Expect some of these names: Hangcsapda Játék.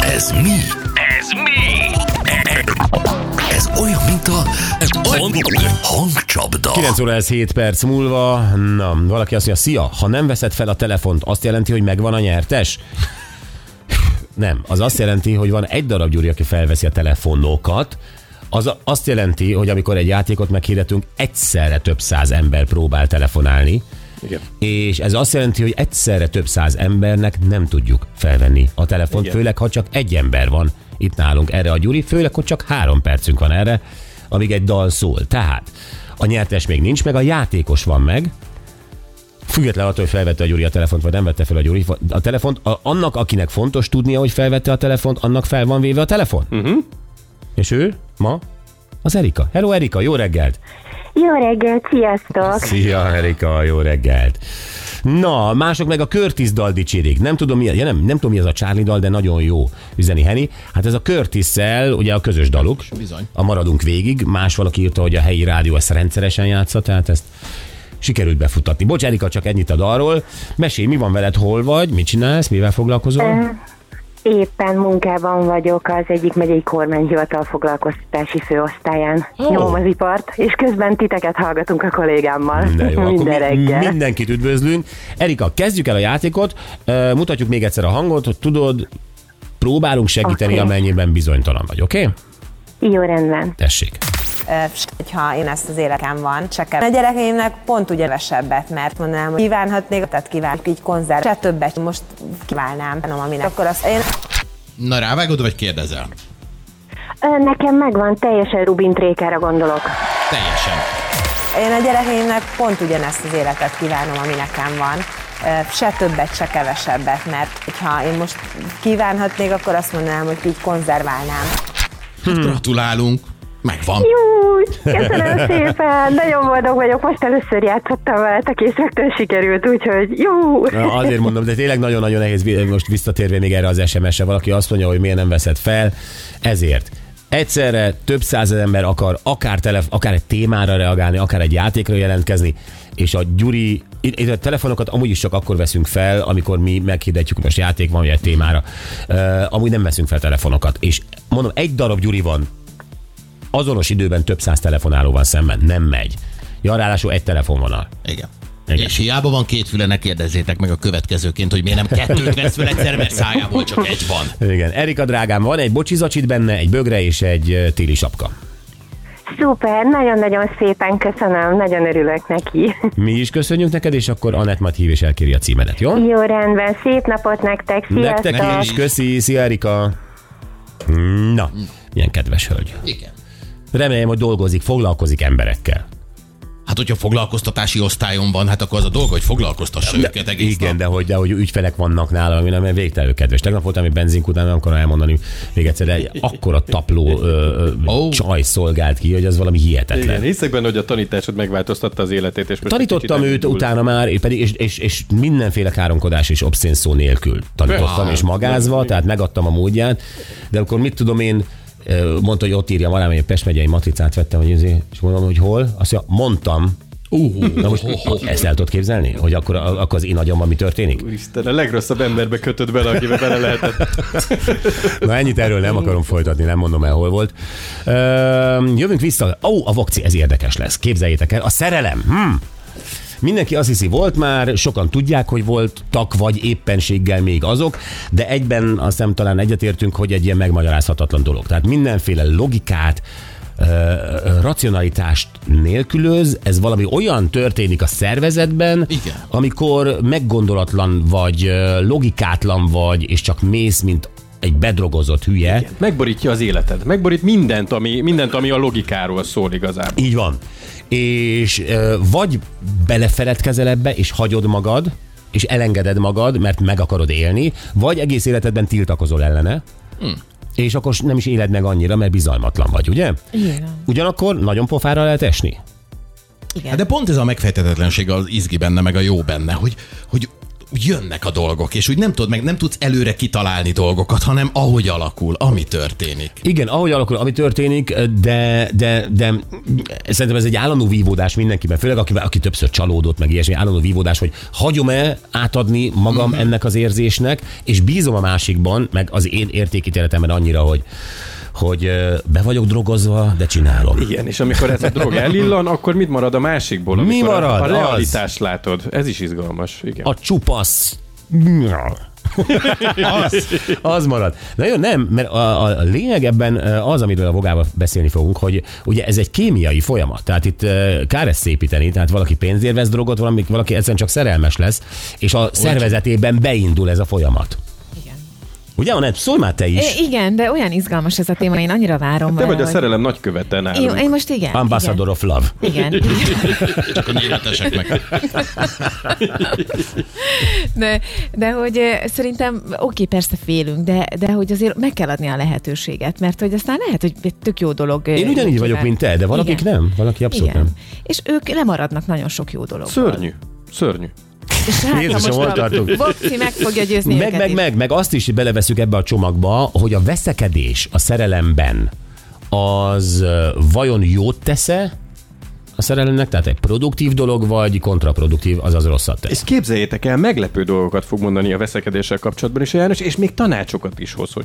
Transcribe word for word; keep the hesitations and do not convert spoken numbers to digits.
Ez mi? Ez mi? Ez olyan, mint a hangcsapda. kilenc óra hét perc múlva. Na, valaki azt mondja, szia, ha nem veszed fel a telefont, azt jelenti, hogy megvan a nyertes? Nem, az azt jelenti, hogy van egy darab Gyuri, aki felveszi a telefonokat. Az azt jelenti, hogy amikor egy játékot meghirdetünk, egyszerre több száz ember próbál telefonálni. Igen. És ez azt jelenti, hogy egyszerre több száz embernek nem tudjuk felvenni a telefont, igen, főleg ha csak egy ember van itt nálunk erre a Gyuri, főleg hogy csak három percünk van erre, amíg egy dal szól. Tehát a nyertes még nincs meg, a játékos van meg, független attól, hogy felvette a Gyuri a telefont, vagy nem vette fel a Gyuri a telefont, annak, akinek fontos tudnia, hogy felvette a telefont, annak fel van véve a telefon. Uh-huh. És ő ma az Erika. Hello Erika, jó reggelt! Jó reggelt, sziasztok! Szia Erika, jó reggelt! Na, mások meg a Curtis dal dicsérik. Nem tudom, mi, ja nem, nem tudom, mi az a Charlie dal, de nagyon jó, üzeni Henny. Hát ez a Curtisszel, ugye a közös daluk, bizony, a Maradunk Végig. Más valaki írta, hogy a helyi rádió ezt rendszeresen játsza, tehát ezt sikerült befutatni. Bocs, Erika, csak ennyit a dalról. Mesélj, mi van veled, hol vagy, mit csinálsz, mivel foglalkozol? Éppen munkában vagyok az egyik megyei kormányhivatal foglalkoztatási főosztályán. Oh. Nyomom az ipart, és közben titeket hallgatunk a kollégámmal. De jó, minden reggel. Mi- mindenkit üdvözlünk. Erika, kezdjük el a játékot, uh, mutatjuk még egyszer a hangot, hogy tudod, próbálunk segíteni, okay, amennyiben bizonytalan vagy, oké? Okay? Jó, rendben. Tessék. Ha én ezt az életem van, csak a gyerekeimnek pont ugye vesebbet, mert mondanám, hogy kívánhatnék, tehát kívánok így konzerv, se többet, most kívánám, nem aminek. Akkor azt én... Na, rávágod, vagy kérdezel? Nekem megvan, teljesen Rubin Trékára gondolok. Teljesen. Én a gyerekeimnek pont ugyanezt az életet kívánom, ami nekem van. Se többet, se kevesebbet, mert ha én most kívánhatnék, akkor azt mondanám, hogy így konzerválnám. Hmm. Gratulálunk. Megvan. Jó, köszönöm szépen, nagyon boldog vagyok, most először játszottam veletek, és rögtön sikerült, úgyhogy jó. Na, azért mondom, de tényleg nagyon-nagyon nehéz most visszatérve még erre az es em es-re. Valaki azt mondja, hogy miért nem veszed fel, ezért. Egyszerre több százezer ember akar akár, telef- akár egy témára reagálni, akár egy játékra jelentkezni, és a Gyuri, itt a telefonokat amúgy is csak akkor veszünk fel, amikor mi meghirdetjük, most játék van, vagy egy témára. Uh, amúgy nem veszünk fel telefonokat, és mondom, egy darab Gyuri van, azonos időben több száz telefonáló van szemben, nem megy. Ja, ráadásul egy telefonvonal. Igen. Igen. És hiába van két füle, ne kérdezzétek meg a következőként, hogy miért nem kettőt vesz fel egyszer, mert szájából csak egy van. Igen. Erika drágám, van egy bocsizacsit benne, egy bögre és egy téli sapka. Szuper, nagyon-nagyon szépen köszönöm, nagyon örülök neki. Mi is köszönjük neked, és akkor Anett majd hív és elkéri a címedet, jó? Jó, rendben, szép napot nektek, sziasztok! Nektek is, köszi, szia Erika! Na, milyen kedves hölgy. Igen. Remélem, hogy dolgozik, foglalkozik emberekkel. Hát, hogyha foglalkoztatási osztályon van, hát akkor az a dolga, hogy foglalkoztassa de, őket egész igen, nap. De hogy, de hogy ügyfelek vannak nála, ami nem végtelenül kedves. Tegnap voltam egy benzink után, nem akarom elmondani még egyszer, de akkora tapló ö, oh. csaj szolgált ki, hogy az valami hihetetlen. Igen, hiszek benne, hogy a tanításod megváltoztatta az életét. És most tanítottam őt túl. Utána már, pedig, és, és, és mindenféle káromkodás és obszén szó nélkül tanítottam, ah, és magázva, tehát megadtam a módját, de akkor mit tudom én, mondta, hogy ott írja valami, hogy Pest megyei matricát vettem, hogy azért, és mondom, hogy hol? Azt mondja, mondtam. Uh, Na most ezt el tudod képzelni? Hogy akkor, akkor az én agyamban mi történik? Úristen, a legrosszabb emberbe kötött bele, akibe bele lehetett. Na ennyit erről nem akarom folytatni, nem mondom el, hol volt. Ö, jövünk vissza. Ó, a vakci, ez érdekes lesz. Képzeljétek el. A szerelem. Hm. Mindenki azt hiszi, volt már, sokan tudják, hogy voltak, vagy éppenséggel még azok, de egyben azt nem talán egyetértünk, hogy egy ilyen megmagyarázhatatlan dolog. Tehát mindenféle logikát, racionalitást nélkülöz, ez valami olyan történik a szervezetben, igen, amikor meggondolatlan vagy, logikátlan vagy, és csak mész, mint egy bedrogozott hülye. Igen. Megborítja az életed, megborít mindent ami, mindent, ami a logikáról szól igazából. Így van. És vagy belefeledkezel ebbe, és hagyod magad, és elengeded magad, mert meg akarod élni, vagy egész életedben tiltakozol ellene, hmm. és akkor nem is éled meg annyira, mert bizalmatlan vagy, ugye? Igen. Ugyanakkor nagyon pofára lehet esni. Igen. De pont ez a megfejtetetlenség az izgi benne, meg a jó benne, hogy, hogy jönnek a dolgok, és úgy nem tudod meg, nem tudsz előre kitalálni dolgokat, hanem ahogy alakul, ami történik. Igen, ahogy alakul, ami történik, de, de, de szerintem ez egy állandó vívódás mindenkiben, főleg aki, aki többször csalódott, meg ilyesmi, állandó vívódás, hogy hagyom-e átadni magam mm-hmm. ennek az érzésnek, és bízom a másikban, meg az én értékítéletemben annyira, hogy hogy be vagyok drogozva, de csinálom. Igen, és amikor ez a drog elillan, akkor mit marad a másikból? Mi marad? A realitást az... látod. Ez is izgalmas. Igen. A csupasz. az, az marad. Na jó, nem, mert a, a lényeg ebben az, amiről a Vogával beszélni fogunk, hogy ugye ez egy kémiai folyamat, tehát itt kár ezt szépíteni, tehát valaki pénzért vesz drogot, valami, valaki egyszerűen csak szerelmes lesz, és a szervezetében beindul ez a folyamat. Ugye, Anett, szólj már te is. É, igen, de olyan izgalmas ez a téma, én annyira várom. Hát te vagy a hogy... szerelem nagykövete nálunk. Én, én most igen. Ambassador igen. of love. Igen. igen. Csak a nyíleteseknek. De, de hogy szerintem, oké, persze félünk, de, de hogy azért meg kell adni a lehetőséget, mert hogy aztán lehet, hogy tök jó dolog. Én ugyanígy vagyok, mint te, de valakik igen. nem, valaki abszolút igen. nem. És ők lemaradnak nagyon sok jó dologban. Szörnyű, szörnyű. És hát, Jézusom, ha most a Bocci meg fogja győzni meg, őket meg, meg, meg azt is beleveszünk ebbe a csomagba, hogy a veszekedés a szerelemben az vajon jót tesz-e a szerelemnek? Tehát egy produktív dolog, vagy kontraproduktív, azaz rosszat tesz. És képzeljétek el, meglepő dolgokat fog mondani a veszekedéssel kapcsolatban is János, és még tanácsokat is hoz, hogy